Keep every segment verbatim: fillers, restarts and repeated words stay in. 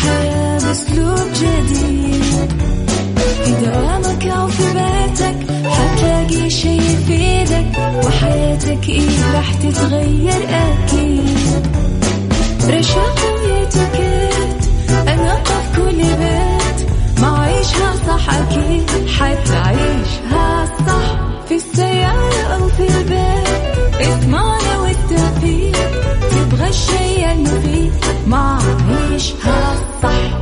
الحياة بأسلوب جديد، في دوامك أو في بيتك حتلاقي شي يفيدك، وحياتك إيه راح تتغير أكيد. رشاق ويتكت أنقف كل بيت، ما عيشها صح أكيد حتعيشها صح، في السيارة أو في البيت اسمعنا والتفيد، تبغى الشي المفيد ما عيشها صح.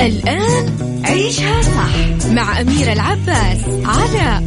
الآن عيشها صح مع أميرة العباس على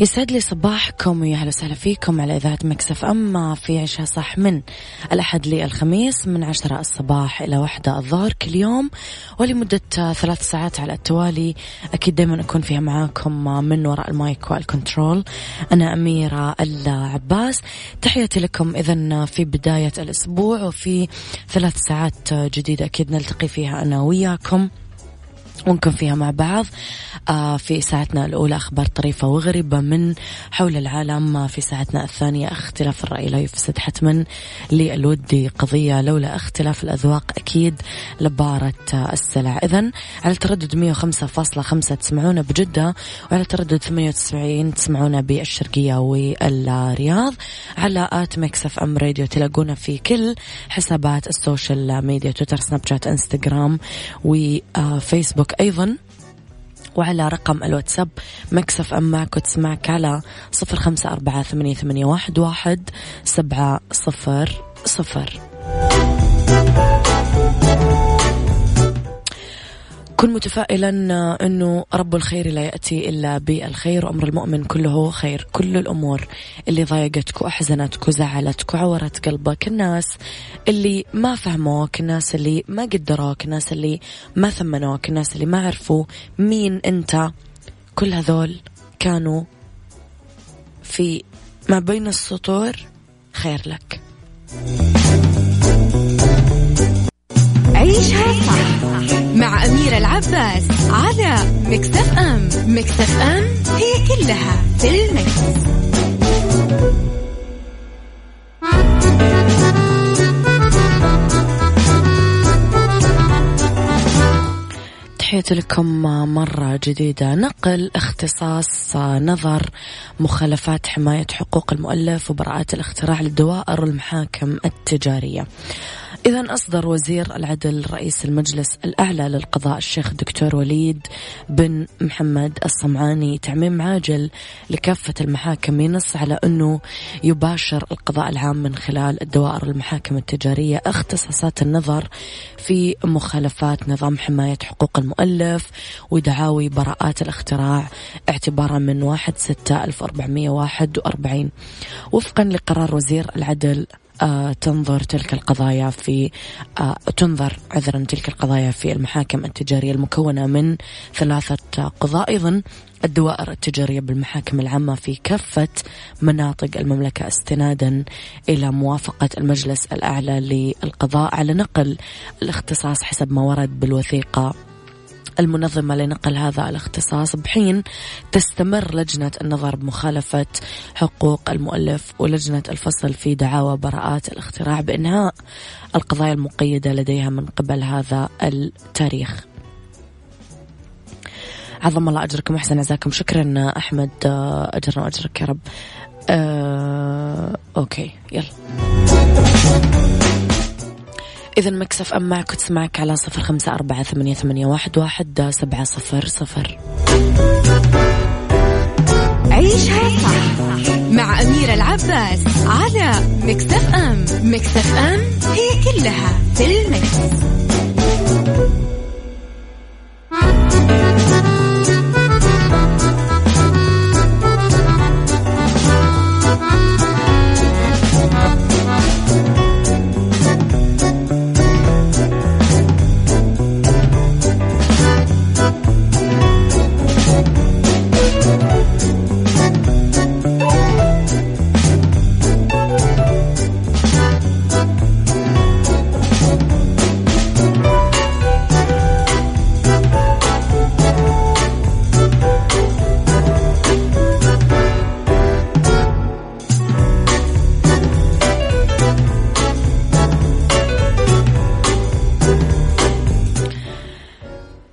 يسعد لي صباحكم ويا هلا وسهلا فيكم على إذاعة ميكس اف ام في عيشها صح من الأحد للخميس من عشرة الصباح إلى واحدة الظهر كل يوم، ولمدة ثلاث ساعات على التوالي. أكيد دايما أكون فيها معاكم من وراء المايك والكنترول، أنا أميرة العباس. تحياتي لكم إذن في بداية الأسبوع، وفي ثلاث ساعات جديدة أكيد نلتقي فيها أنا وياكم ونكون فيها مع بعض. في ساعتنا الأولى أخبار طريفة وغريبة من حول العالم، في ساعتنا الثانية اختلاف الرأي لا يفسد حتما للودي قضية، لولا اختلاف الأذواق أكيد لبارت السلع. إذن على تردد مية وخمسة فاصلة خمسة تسمعونا بجدة، وعلى تردد ثمانية وتسعين تسمعونا بالشرقية والرياض. على آت ميكس اف ام راديو تلاقونا في كل حسابات السوشيال ميديا، تويتر، سناب شات، انستغرام وفيسبوك أيضا، وعلى رقم الواتساب ميكس اف ام معك وتسمعك على صفر خمسة أربعة ثمانية ثمانية واحد واحد سبعة صفر صفر. كن متفائلا أنه رب الخير لا يأتي إلا بالخير، وأمر المؤمن كله خير. كل الأمور اللي ضايقتك وأحزنتك وزعلتك وعورت قلبك، الناس اللي ما فهموك، الناس اللي ما قدروك، الناس اللي ما ثمنوك، الناس اللي ما عرفوا مين أنت، كل هذول كانوا في ما بين السطور خير لك. عيشها صح مع أميرة العباس على ميكس اف ام. ميكس اف ام هي كلها في الميكس. تحياتي لكم مرة جديدة. نقل اختصاص نظر مخالفات حماية حقوق المؤلف وبراءات الاختراع للدوائر والمحاكم التجارية. إذن أصدر وزير العدل رئيس المجلس الأعلى للقضاء الشيخ الدكتور وليد بن محمد الصمعاني تعميم عاجل لكافة المحاكم، ينص على أنه يباشر القضاء العام من خلال الدوائر المحاكم التجارية اختصاصات النظر في مخالفات نظام حماية حقوق المؤلف ودعاوي براءات الاختراع اعتبارا من واحد ستة ألف أربعمائة واحد وأربعين. وفقا لقرار وزير العدل آه تنظر تلك القضايا في آه تنظر عذرا تلك القضايا في المحاكم التجارية المكونة من ثلاثة قضاء. أيضا الدوائر التجارية بالمحاكم العامة في كافة مناطق المملكة استنادا إلى موافقة المجلس الأعلى للقضاء على نقل الاختصاص حسب ما ورد بالوثيقة المنظمة لنقل هذا الاختصاص، بحين تستمر لجنة النظر بمخالفة حقوق المؤلف ولجنة الفصل في دعاوى براءات الاختراع بإنهاء القضايا المقيدة لديها من قبل هذا التاريخ. عظم الله أجركم وأحسن عزاكم. شكرا أحمد، أجرنا وأجرك يا رب. أه... أوكي يلا. إذن ميكس اف ام معك وتسمعك على صفر خمسة أربعة ثمانية ثمانية واحد واحد سبعة صفر صفر. عيشها صح مع أميرة العباس على ميكس اف ام. ميكس اف ام هي كلها في الميكس.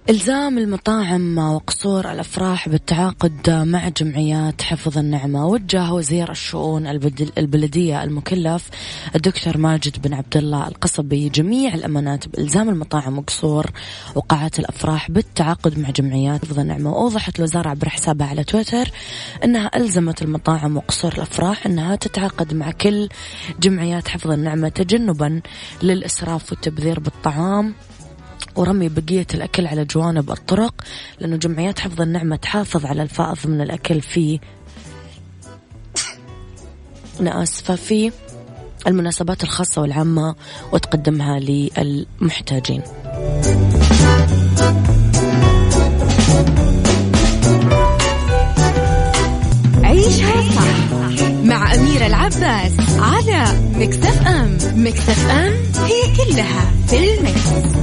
إلزام المطاعم وقصور الأفراح بالتعاقد مع جمعيات حفظ النعمة. وجه وزير الشؤون البلدية المكلف الدكتور ماجد بن عبد الله القصبي جميع الأمانات بإلزام المطاعم وقصور وقاعات الأفراح بالتعاقد مع جمعيات حفظ النعمة. وأوضحت الوزارة عبر حسابها على تويتر أنها ألزمت المطاعم وقصور الأفراح أنها تتعاقد مع كل جمعيات حفظ النعمة تجنبا للإسراف والتبذير بالطعام ورمي بقية الأكل على جوانب الطرق، لأنه جمعيات حفظ النعمة تحافظ على الفائض من الأكل في أنا آسفة في المناسبات الخاصة والعامة وتقدمها للمحتاجين. عيشها صح مع أميرة العباس على ميكس إف إم. ميكس إف إم هي كلها في الميكس.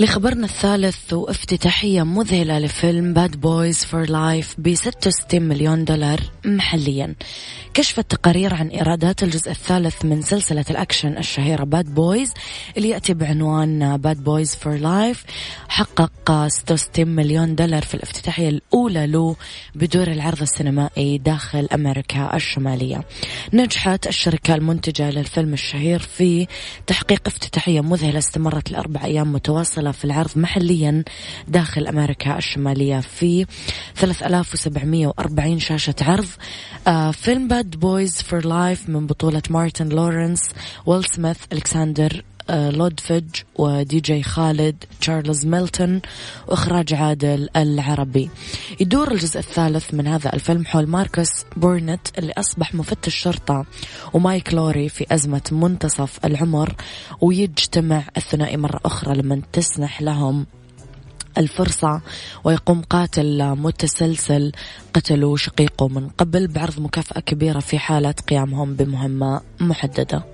لخبرنا الثالث، وافتتاحية مذهلة لفيلم Bad Boys for Life ب ستة وستين مليون دولار محليا. كشفت تقارير عن إيرادات الجزء الثالث من سلسلة الأكشن الشهيرة Bad Boys اللي يأتي بعنوان Bad Boys for Life، حقق ستة وستين مليون دولار في الافتتاحية الأولى له بدور العرض السينمائي داخل أمريكا الشمالية. نجحت الشركة المنتجة للفيلم الشهير في تحقيق افتتاحية مذهلة استمرت لأربع أيام متواصلة في العرض محليا داخل أمريكا الشمالية في ثلاثة آلاف وسبعمئة وأربعين شاشة عرض. آه فيلم باد بويز فور لايف من بطولة مارتن لورنس، ويل سميث، الكساندر آه لودفيج، ودي جي خالد، تشارلز ميلتون، وإخراج عادل العربي. يدور الجزء الثالث من هذا الفيلم حول ماركوس بورنت اللي أصبح مفتش شرطة ومايك لوري في أزمة منتصف العمر، ويجتمع الثنائي مرة أخرى لمن تسنح لهم الفرصة، ويقوم قاتل متسلسل قتلوا شقيقه من قبل بعرض مكافأة كبيرة في حالة قيامهم بمهمة محددة.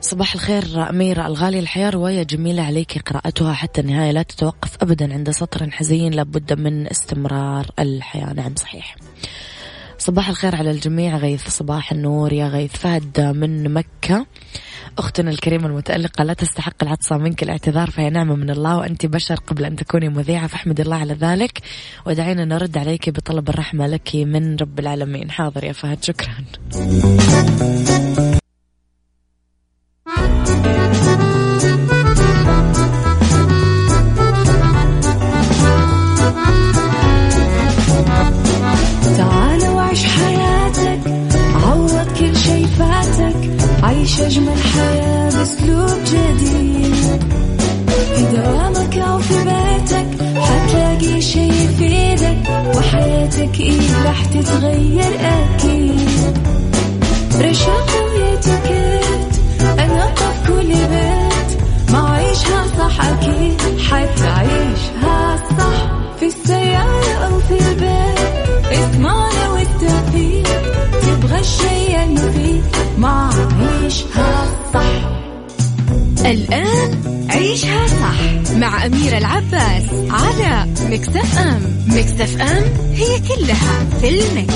صباح الخير أميرة الغالي، الحياة رواية جميلة عليك قراءتها حتى النهاية، لا تتوقف أبدا عند سطر حزين، لابد من استمرار الحياة. نعم صحيح. صباح الخير على الجميع، غيث صباح النور يا غيث. فهد من مكة، أختنا الكريمة المتألقة لا تستحق العطسة منك الاعتذار، فهي نعمة من الله وأنت بشر قبل أن تكوني مذيعة، فأحمد الله على ذلك ودعينا نرد عليك بطلب الرحمة لك من رب العالمين. حاضر يا فهد، شكرا. أجمل حياة بأسلوب جديد، في دوامك أو في بيتك حتلاقي شي يفيدك، وحياتك إيه راح تتغير أكيد. رشاق ويتكت أنقف كل بيت، ما عيشها صح أكيد حتعيشها صح، في السيارة أو في البيت اسمعنا والتوفيق، تبغى الشي المفيد ما عيشها صح. الآن عيشها صح مع أميرة العباس على ميكس إف إم. ميكس إف إم هي كلها في الميكس.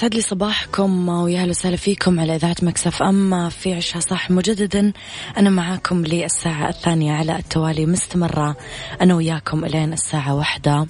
يسعد لي صباحكم ويا هلا وسهلا فيكم على إذاعة ميكس إف إم في عشها صح مجددا. أنا معاكم للساعة الثانية على التوالي، مستمرة أنا وياكم إلين الساعة واحدة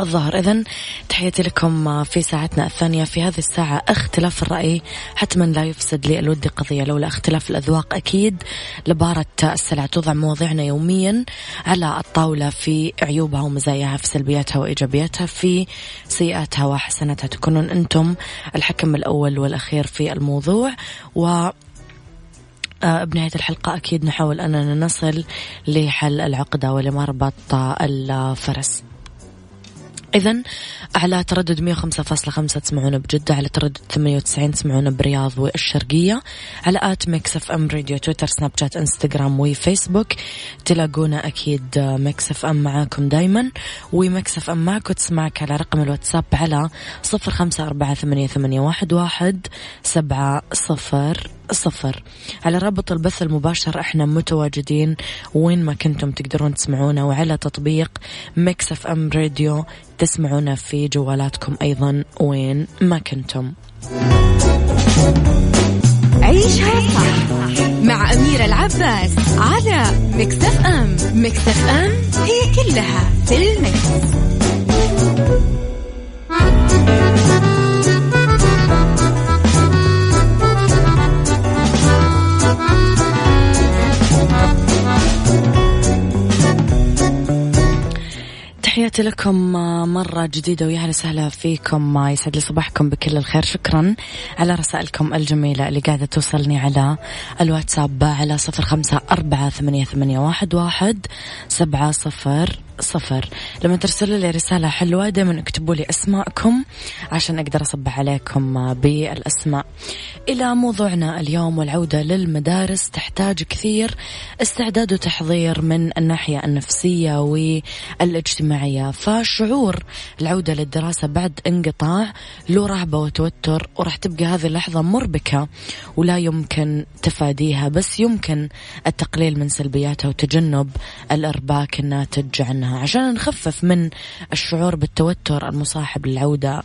الظهر. إذن تحياتي لكم في ساعتنا الثانية. في هذه الساعة اختلاف الرأي حتما لا يفسد لي الود قضية، لولا اختلاف الأذواق أكيد لبارة السلع. توضع مواضيعنا يوميا على الطاولة في عيوبها ومزاياها، في سلبياتها وإيجابياتها، في سيئاتها وحسناتها. تكونون أنتم الحكم الأول والأخير في الموضوع، و بنهاية الحلقة أكيد نحاول أننا نصل لحل العقدة ولمربط الفرس. إذن على تردد مية وخمسة فاصلة خمسة تسمعونا بجدة، على تردد ثمانية وتسعين تسمعونا برياض والشرقية، على آت ميكس اف ام راديو تويتر سناب شات انستغرام وفيسبوك تلاقونا. أكيد ميكس اف ام معاكم دايما، وميكس اف ام معك وتسمعك على رقم الواتساب على صفر خمسة أربعة ثمانية ثمانية واحد واحد سبعة صفر صفر. على رابط البث المباشر احنا متواجدين وين ما كنتم تقدرون تسمعونا، وعلى تطبيق ميكس اف ام راديو تسمعونا في جوالاتكم ايضا وين ما كنتم. عيشها صح مع أميرة العباس على ميكس اف ام. ميكس اف ام هي كلها في الميكس. تحياتي لكم مرة جديدة ويا هلا وسهلا فيكم، يسعد لي صباحكم بكل الخير. شكرا على رسائلكم الجميلة اللي قاعدة توصلني على الواتساب على صفر خمسة أربعة ثمانية ثمانية واحد واحد سبعة صفر صفر. لما ترسلوا لي رسالة حلوة دايما اكتبوا لي اسماءكم عشان اقدر اصبح عليكم بالاسماء. الى موضوعنا اليوم، والعودة للمدارس تحتاج كثير استعداد وتحضير من الناحية النفسية والاجتماعية، فشعور العودة للدراسة بعد انقطاع له رهبة وتوتر، وراح تبقى هذه اللحظة مربكة ولا يمكن تفاديها، بس يمكن التقليل من سلبياتها وتجنب الارباك الناتج عنها. عشان نخفف من الشعور بالتوتر المصاحب للعودة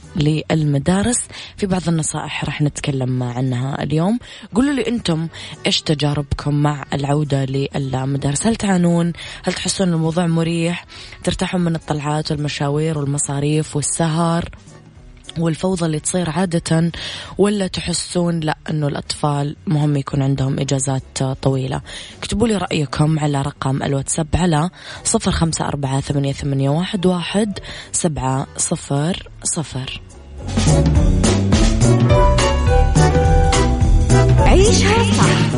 للمدارس في بعض النصائح راح نتكلم عنها اليوم. قولوا لي أنتم إيش تجاربكم مع العودة للمدارس؟ هل تعانون؟ هل تحسون الموضوع مريح؟ ترتاحون من الطلعات والمشاوير والمصاريف والسهر والفوضى اللي تصير عادة، ولا تحسون لا أنه الأطفال مهم يكون عندهم إجازات طويلة؟ اكتبوا لي رأيكم على رقم الواتساب على صفر خمسة أربعة ثمانية ثمانية واحد واحد سبعة صفر صفر. عيشها صح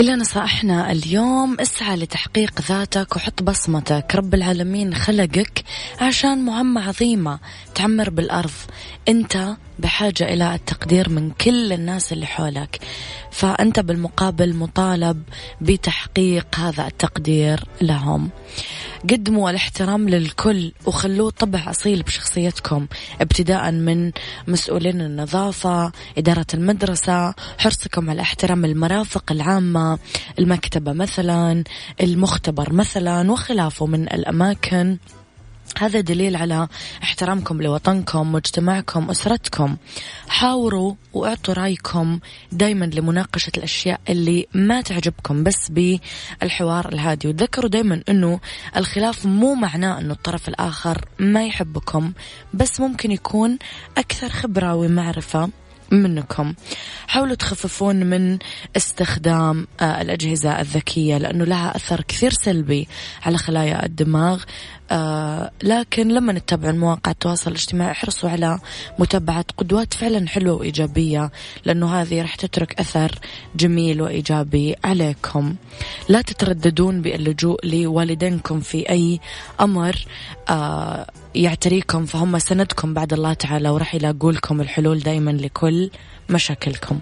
إلى نصائحنا اليوم، اسعى لتحقيق ذاتك وحط بصمتك. رب العالمين خلقك عشان مهمة عظيمة تعمر بالأرض، أنت بحاجة إلى التقدير من كل الناس اللي حولك، فأنت بالمقابل مطالب بتحقيق هذا التقدير لهم. قدموا الاحترام للكل وخلوه طبع أصيل بشخصيتكم، ابتداء من مسؤولين النظافة، إدارة المدرسة، حرصكم على احترام المرافق العامة، المكتبة مثلا، المختبر مثلا وخلافه من الأماكن. هذا دليل على احترامكم لوطنكم، مجتمعكم، أسرتكم. حاوروا وأعطوا رأيكم دايما لمناقشة الأشياء اللي ما تعجبكم بس بالحوار الهادي، وتذكروا دايما أنه الخلاف مو معناه أنه الطرف الآخر ما يحبكم، بس ممكن يكون أكثر خبرة ومعرفة منكم. حاولوا تخففون من استخدام الأجهزة الذكية لأنه لها أثر كثير سلبي على خلايا الدماغ، لكن لما نتابع مواقع التواصل الاجتماعي احرصوا على متابعة قدوات فعلا حلوة وإيجابية، لأنه هذه رح تترك أثر جميل وإيجابي عليكم. لا تترددون باللجوء لوالدينكم في أي أمر يعتريكم، فهم سندكم بعد الله تعالى ورح يلاقوا لكم الحلول دايما لكل مشاكلكم.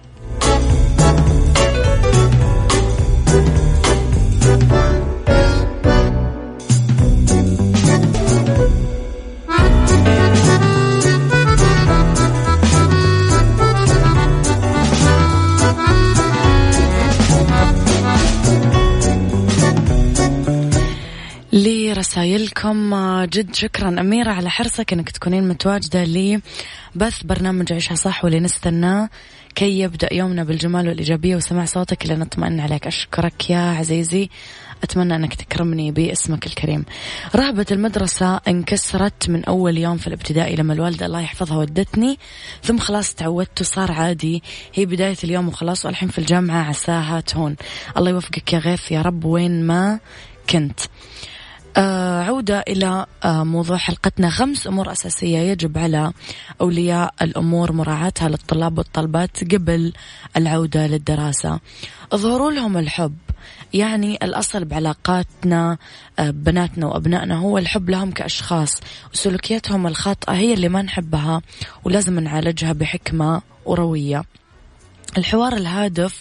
لكم جد شكرا أميرة على حرصك أنك تكونين متواجدة لبث برنامج عيشها صح واللي نستناه كي يبدأ يومنا بالجمال والإيجابية وسماع صوتك اللي نطمئن عليك. أشكرك يا عزيزي، أتمنى أنك تكرمني باسمك الكريم. رهبة المدرسة انكسرت من أول يوم في الابتدائي لما الوالدة الله يحفظها ودتني، ثم خلاص تعودت وصار عادي، هي بداية اليوم وخلاص، والحين في الجامعة عساها تهون. الله يوفقك يا غيث يا رب وين ما كنت. آه عودة إلى آه موضوع حلقتنا، خمس أمور أساسية يجب على أولياء الأمور مراعاتها للطلاب والطالبات قبل العودة للدراسة. اظهروا لهم الحب، يعني الأصل بعلاقاتنا آه بناتنا وأبنائنا هو الحب لهم كأشخاص، وسلوكياتهم الخاطئة هي اللي ما نحبها ولازم نعالجها بحكمة وروية. الحوار الهادف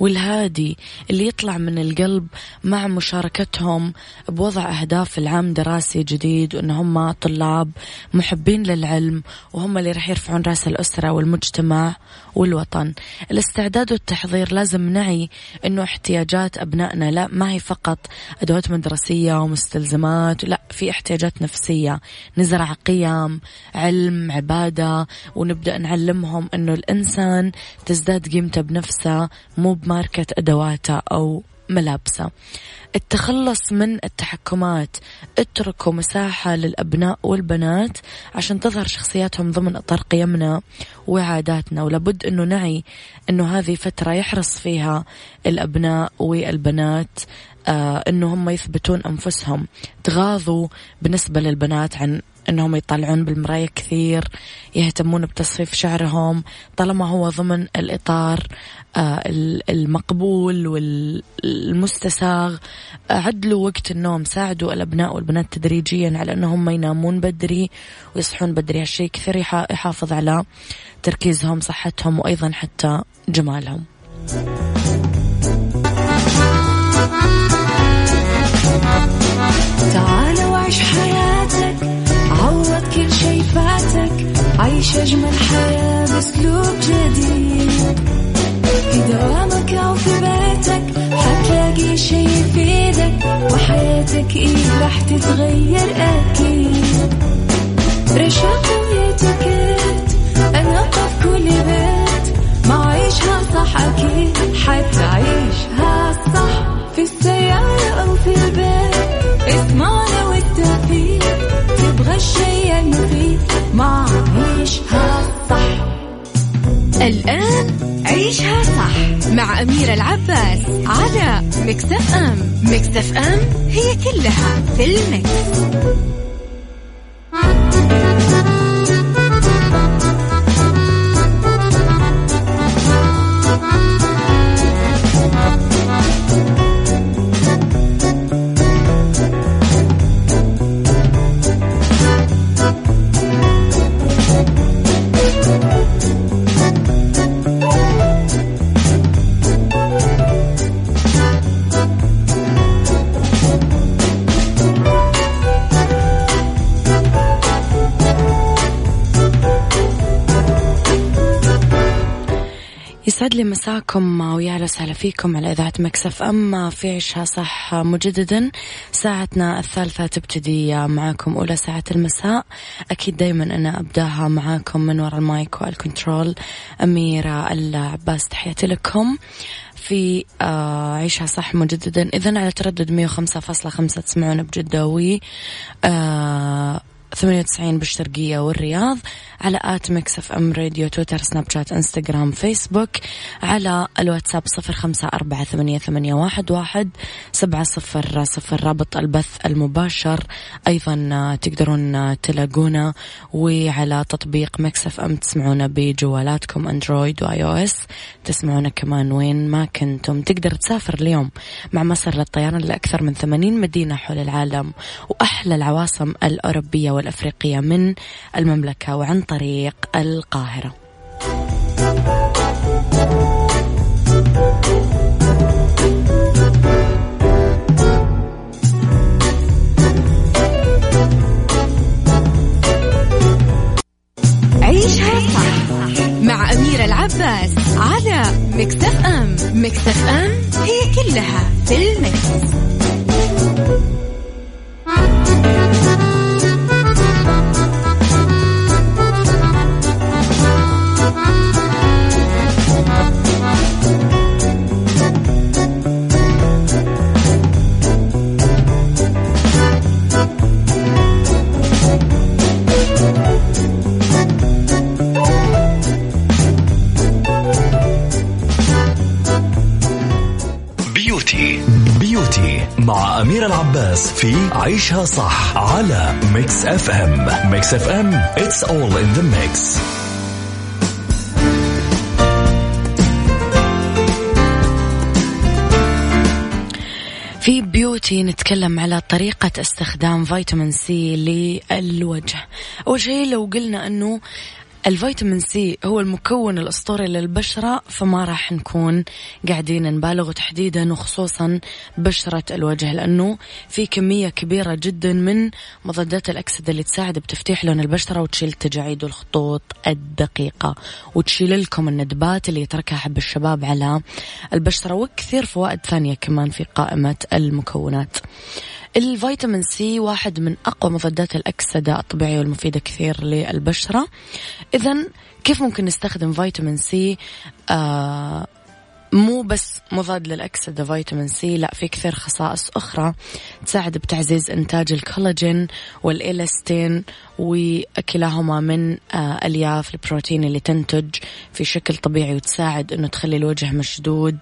والهادي اللي يطلع من القلب مع مشاركتهم بوضع أهداف العام دراسي جديد، وأن هم طلاب محبين للعلم وهم اللي رح يرفعون رأس الأسرة والمجتمع والوطن. الاستعداد والتحضير، لازم نعي أنه احتياجات أبنائنا لا ما هي فقط أدوات مدرسية ومستلزمات، لا، في احتياجات نفسية، نزرع قيم، علم، عبادة، ونبدأ نعلمهم أنه الإنسان تزداد قيمته بنفسه مو ماركة أدواته أو ملابسه. التخلص من التحكمات، اتركوا مساحة للأبناء والبنات عشان تظهر شخصياتهم ضمن إطار قيمنا وعاداتنا، ولابد أنه نعي أنه هذه فترة يحرص فيها الأبناء والبنات آه أنه هم يثبتون أنفسهم. تغاضوا بالنسبة للبنات عن أنهم يطلعون بالمراية كثير، يهتمون بتصفيف شعرهم طالما هو ضمن الإطار المقبول والمستساغ. عدلوا وقت النوم، ساعدوا الأبناء والبنات تدريجيا على أنهم ينامون بدري ويصحون بدري، هالشيء كثير يحافظ على تركيزهم، صحتهم، وأيضا حتى جمالهم. تعالوا وعيش حياتك، عوض كل شي فاتك، عيش أجمل حياة بأسلوب جديد، في دوامك أو في بيتك حتلاقي شي يفيدك، وحياتك إيه راح تتغير أكيد. رشاق ويتكت أنقى في كل بيت، ما عيشها صح أكيد حتعيشها صح، في السيارة أو في البيت اسمعنا والتوفيق، تبغى الشيء المفيد ما عيشها صح. الآن عيشها صح مع أميرة العباس على ميكس اف ام. ميكس اف ام هي كلها في الميكس. يسعد لي مساكم وياهلا وسهلا فيكم على إذاعة مكسف أم في عيشها صح مجددا. ساعتنا الثالثة تبتدي معاكم، أولى ساعة المساء، أكيد دايما أنا أبداها معاكم من وراء المايك والكنترول أميرة العباس. تحياتي لكم في عيشها صح مجددا، إذن على تردد مية وخمسة فاصلة خمسة تسمعون بجداوي أه ثمانية وتسعين بالشرقية والرياض، على آت ميكس اف ام راديو، تويتر، سناب شات، انستغرام، فيسبوك، على الواتساب صفر خمسة أربعة ثمانية ثمانية واحد واحد سبعة صفر صفر، رابط البث المباشر أيضا تقدرون تلاقونا، وعلى تطبيق ميكس اف ام تسمعونا بجوالاتكم أندرويد وآي أو إس، تسمعونا كمان وين ما كنتم. تقدر تسافر اليوم مع مصر للطيران لأكثر من ثمانين مدينة حول العالم وأحلى العواصم الأوروبية والأفريقية من المملكة وعن طريق القاهرة. عيشها صح مع أميرة العباس على ميكس اف ام. ميكس اف ام هي كلها في الميكس. مع أميرة العباس في عيشها صح على ميكس اف ام. ميكس اف ام it's all in the mix. في بيوتي نتكلم على طريقة استخدام فيتامين سي للوجه. أول شيء لو قلنا أنه الفيتامين سي هو المكون الأسطوري للبشرة فما راح نكون قاعدين نبالغ، تحديدا وخصوصا بشرة الوجه، لأنه في كمية كبيرة جدا من مضادات الأكسدة اللي تساعد بتفتيح لون البشرة وتشيل التجاعيد والخطوط الدقيقة وتشيل لكم الندبات اللي يتركها حب الشباب على البشرة، وكثير فوائد ثانية كمان في قائمة المكونات. الفيتامين سي واحد من أقوى مضادات الأكسدة الطبيعية والمفيدة كثير للبشرة. إذن كيف ممكن نستخدم فيتامين سي؟ آه مو بس مضاد للأكسدة فيتامين سي، لا، في كثير خصائص أخرى تساعد بتعزيز إنتاج الكولاجين والإيلاستين، وكلاهما من آه ألياف البروتين اللي تنتج في شكل طبيعي وتساعد أنه تخلي الوجه مشدود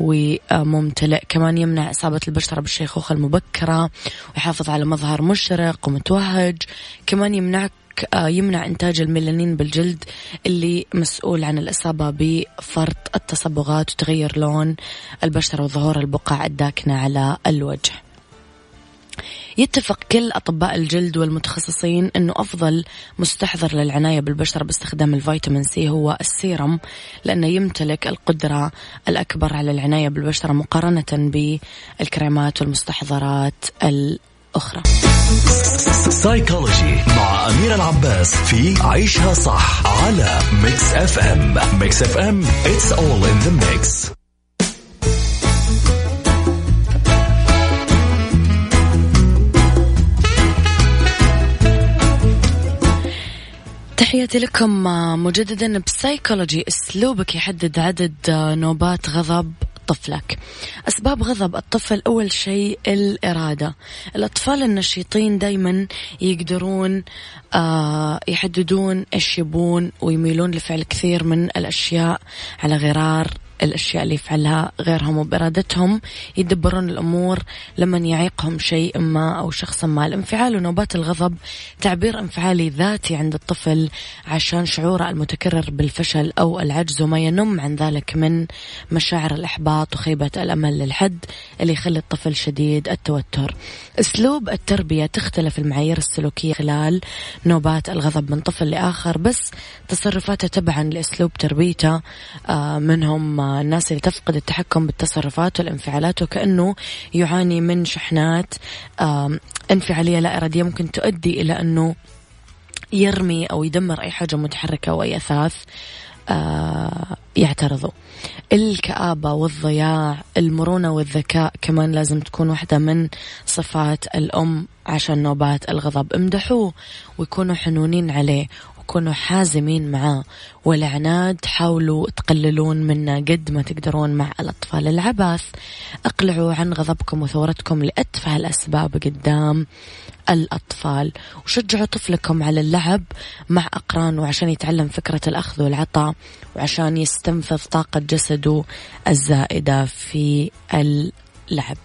وممتلئ. كمان يمنع إصابة البشرة بالشيخوخة المبكرة ويحافظ على مظهر مشرق ومتوهج. كمان يمنعك يمنع إنتاج الميلانين بالجلد اللي مسؤول عن الإصابة بفرط التصبغات وتغير لون البشرة وظهور البقع الداكنة على الوجه. يتفق كل أطباء الجلد والمتخصصين أنه أفضل مستحضر للعناية بالبشرة باستخدام الفيتامين سي هو السيرم، لأنه يمتلك القدرة الأكبر على العناية بالبشرة مقارنة بالكريمات والمستحضرات الأخرى. سايكولوجي مع أميرة العباس في عيشها صح على ميكس اف ام. ميكس اف ام it's all in the mix. تحياتي لكم مجددا بسايكولوجي. اسلوبك يحدد عدد نوبات غضب طفلك. أسباب غضب الطفل: أول شيء الإرادة. الأطفال النشيطين دايما يقدرون آه يحددون إيش يبون ويميلون لفعل كثير من الأشياء على غرار الأشياء اللي يفعلها غيرهم، وبإرادتهم يدبرون الأمور لمن يعيقهم شيء ما أو شخص ما. الانفعال ونوبات الغضب تعبير انفعالي ذاتي عند الطفل عشان شعوره المتكرر بالفشل أو العجز، وما ينم عن ذلك من مشاعر الإحباط وخيبة الأمل للحد اللي يخلي الطفل شديد التوتر. أسلوب التربية: تختلف المعايير السلوكية خلال نوبات الغضب من طفل لآخر، بس تصرفاته تبعا لأسلوب تربيته. آه منهم الناس اللي تفقد التحكم بالتصرفات والانفعالات وكأنه يعاني من شحنات انفعالية لا إرادية ممكن تؤدي إلى أنه يرمي أو يدمر أي حاجة متحركة أو أي أثاث يعترضوا. الكآبة والضياع. المرونة والذكاء كمان لازم تكون واحدة من صفات الأم عشان نوبات الغضب. امدحوه ويكونوا حنونين عليه، كونوا حازمين معاه، والعناد حاولوا تقللون منه قد ما تقدرون مع الأطفال العباث. أقلعوا عن غضبكم وثورتكم لأتفه الأسباب قدام الأطفال، وشجعوا طفلكم على اللعب مع أقرانه عشان يتعلم فكرة الأخذ والعطاء وعشان يستنفذ طاقة جسده الزائدة في اللعب.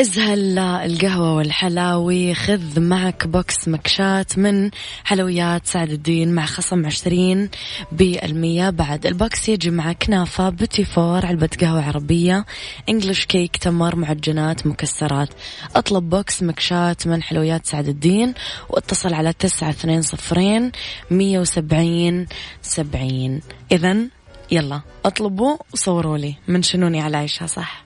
ازهل القهوة والحلاوي. خذ معك بوكس مكشات من حلويات سعد الدين مع خصم عشرين بالمية. بعد البوكس يجي مع كنافة، بتي فور، علبة قهوة عربية، انجلش كيك، تمر، معجنات، مكسرات. اطلب بوكس مكشات من حلويات سعد الدين واتصل على تسعة اثنين صفرين مية وسبعين سبعين. إذن يلا اطلبوا وصوروا لي منشنوني على عيشها صح.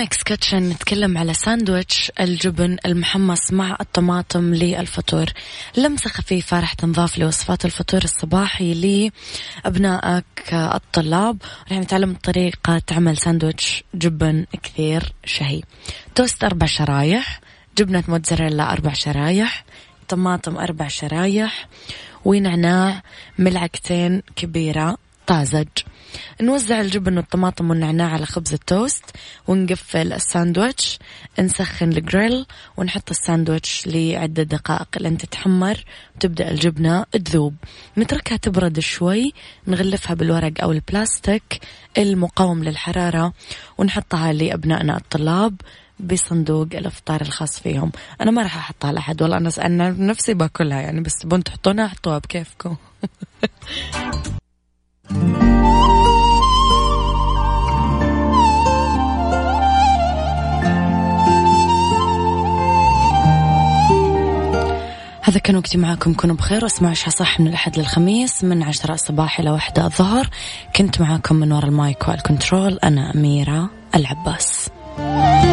ميكس كيتشن نتكلم على ساندويتش الجبن المحمص مع الطماطم للفطور. لمسة خفيفة راح تنضاف لوصفات الفطور الصباحي لأبنائك الطلاب. راح نتعلم طريقة عمل ساندويتش جبن كثير شهي. توست أربع شرايح، جبنة موتزاريلا أربع شرايح، طماطم أربع شرايح، ونعناع ملعقتين كبيرة طازج. نوزع الجبن والطماطم والنعناع على خبز التوست ونقفل الساندويتش. نسخن الجريل ونحط الساندويتش لعدة دقائق لين تتحمر وتبدأ الجبنة تذوب. نتركها تبرد شوي، نغلفها بالورق أو البلاستيك المقاوم للحرارة ونحطها لأبنائنا الطلاب بصندوق الافطار الخاص فيهم. انا ما راح احطها لأحد، والله انا انا نفسي باكلها يعني، بس تبون تحطونها حطوها بكيفكم. هذا كان وقتي معاكم، كونوا بخير واسمعوا إيش صح من الأحد للخميس من عشرة الصباح إلى واحدة الظهر. كنت معاكم من وراء المايك والكنترول أنا أميرة العباس.